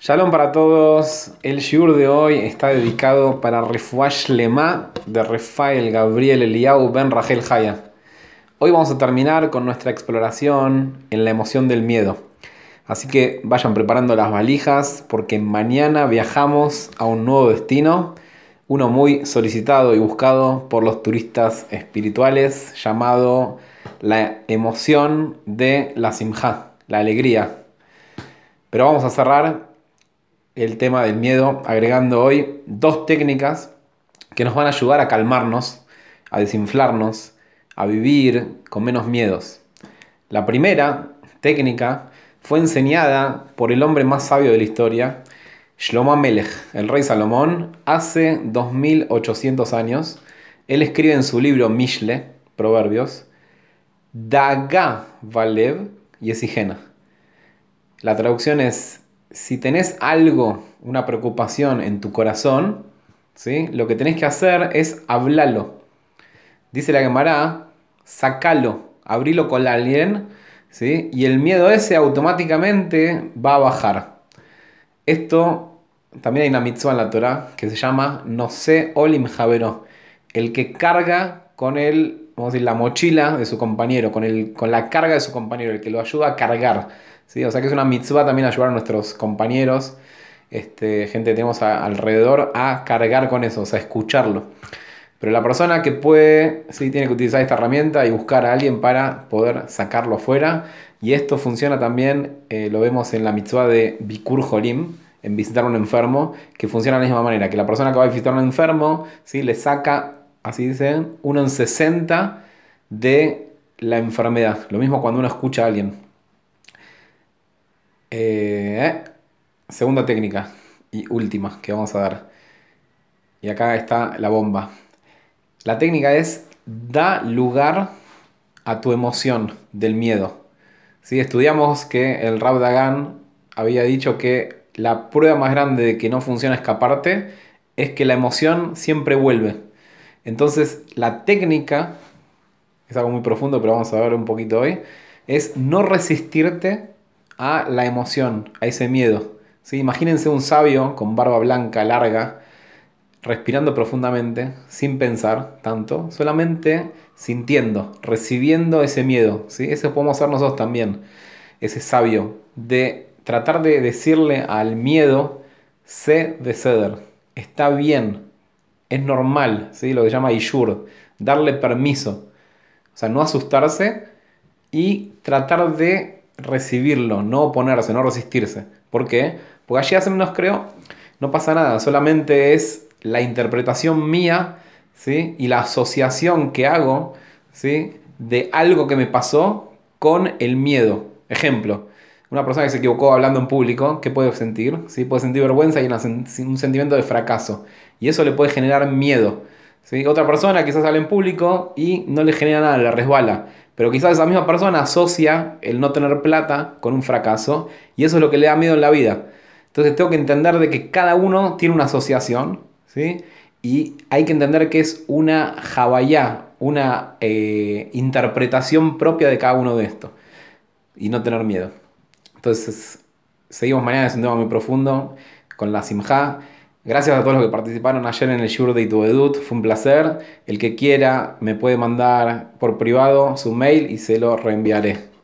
Shalom para todos. El shiur de hoy está dedicado para Refua Shlema de Rafael Gabriel Eliau ben Rahel Hayah. Hoy vamos a terminar con nuestra exploración en la emoción del miedo. Así que vayan preparando las valijas porque mañana viajamos a un nuevo destino, uno muy solicitado y buscado por los turistas espirituales, llamado la emoción de la Simja, la alegría. Pero vamos a cerrar el tema del miedo agregando hoy dos técnicas que nos van a ayudar a calmarnos, a desinflarnos, a vivir con menos miedos. La primera técnica fue enseñada por el hombre más sabio de la historia, Shlomá Melech, el rey Salomón, hace 2800 años. Él escribe en su libro Mishle, Proverbios, Daga valev y esigena. La traducción es: si tenés algo, una preocupación en tu corazón, ¿sí?, lo que tenés que hacer es hablarlo. Dice la Gemara, sacalo, abrilo con alguien, ¿sí?, y el miedo ese automáticamente va a bajar. Esto, también hay una mitzvah en la Torah que se llama No sé olim javero. El que carga con el, vamos a decir, la mochila de su compañero, con la carga de su compañero, el que lo ayuda a cargar. ¿Sí? O sea que es una mitzvah también ayudar a nuestros compañeros, gente que tenemos alrededor, a cargar con eso, o sea, escucharlo. Pero la persona que puede, sí, tiene que utilizar esta herramienta y buscar a alguien para poder sacarlo afuera. Y esto funciona también, lo vemos en la mitzvah de Bikur Holim, en visitar a un enfermo, que funciona de la misma manera. Que la persona que va a visitar a un enfermo, ¿sí?, le saca, así dicen, 1 en 60 de la enfermedad. Lo mismo cuando uno escucha a alguien. Segunda técnica y última que vamos a dar. Y acá está la bomba. La técnica es: da lugar a tu emoción del miedo. ¿Sí? Estudiamos que el Rav Dagan había dicho que la prueba más grande de que no funciona escaparte es que la emoción siempre vuelve. Entonces la técnica, es algo muy profundo pero vamos a ver un poquito hoy, es no resistirte a la emoción, a ese miedo. ¿Sí? Imagínense un sabio con barba blanca, larga, respirando profundamente, sin pensar tanto, solamente sintiendo, recibiendo ese miedo. ¿Sí? Eso podemos hacer nosotros también, ese sabio, de tratar de decirle al miedo, sé de ceder, está bien, es normal, ¿sí?, lo que se llama ishur, darle permiso. O sea, no asustarse y tratar de recibirlo, no oponerse, no resistirse. ¿Por qué? Porque allí hacen menos creo, no pasa nada, solamente es la interpretación mía, ¿sí?, y la asociación que hago, ¿sí?, de algo que me pasó con el miedo. Ejemplo, una persona que se equivocó hablando en público, ¿qué puede sentir? ¿Sí? Puede sentir vergüenza y un sentimiento de fracaso, y eso le puede generar miedo. ¿Sí? Otra persona quizás habla en público y no le genera nada, le resbala. Pero quizás esa misma persona asocia el no tener plata con un fracaso, y eso es lo que le da miedo en la vida. Entonces tengo que entender de que cada uno tiene una asociación, ¿sí?, y hay que entender que es una habayá, una interpretación propia de cada uno de estos, y no tener miedo. Entonces seguimos mañana, es un tema muy profundo con la Simjá. Gracias a todos los que participaron ayer en el shiur de Tu BeAv, fue un placer. El que quiera me puede mandar por privado su mail y se lo reenviaré.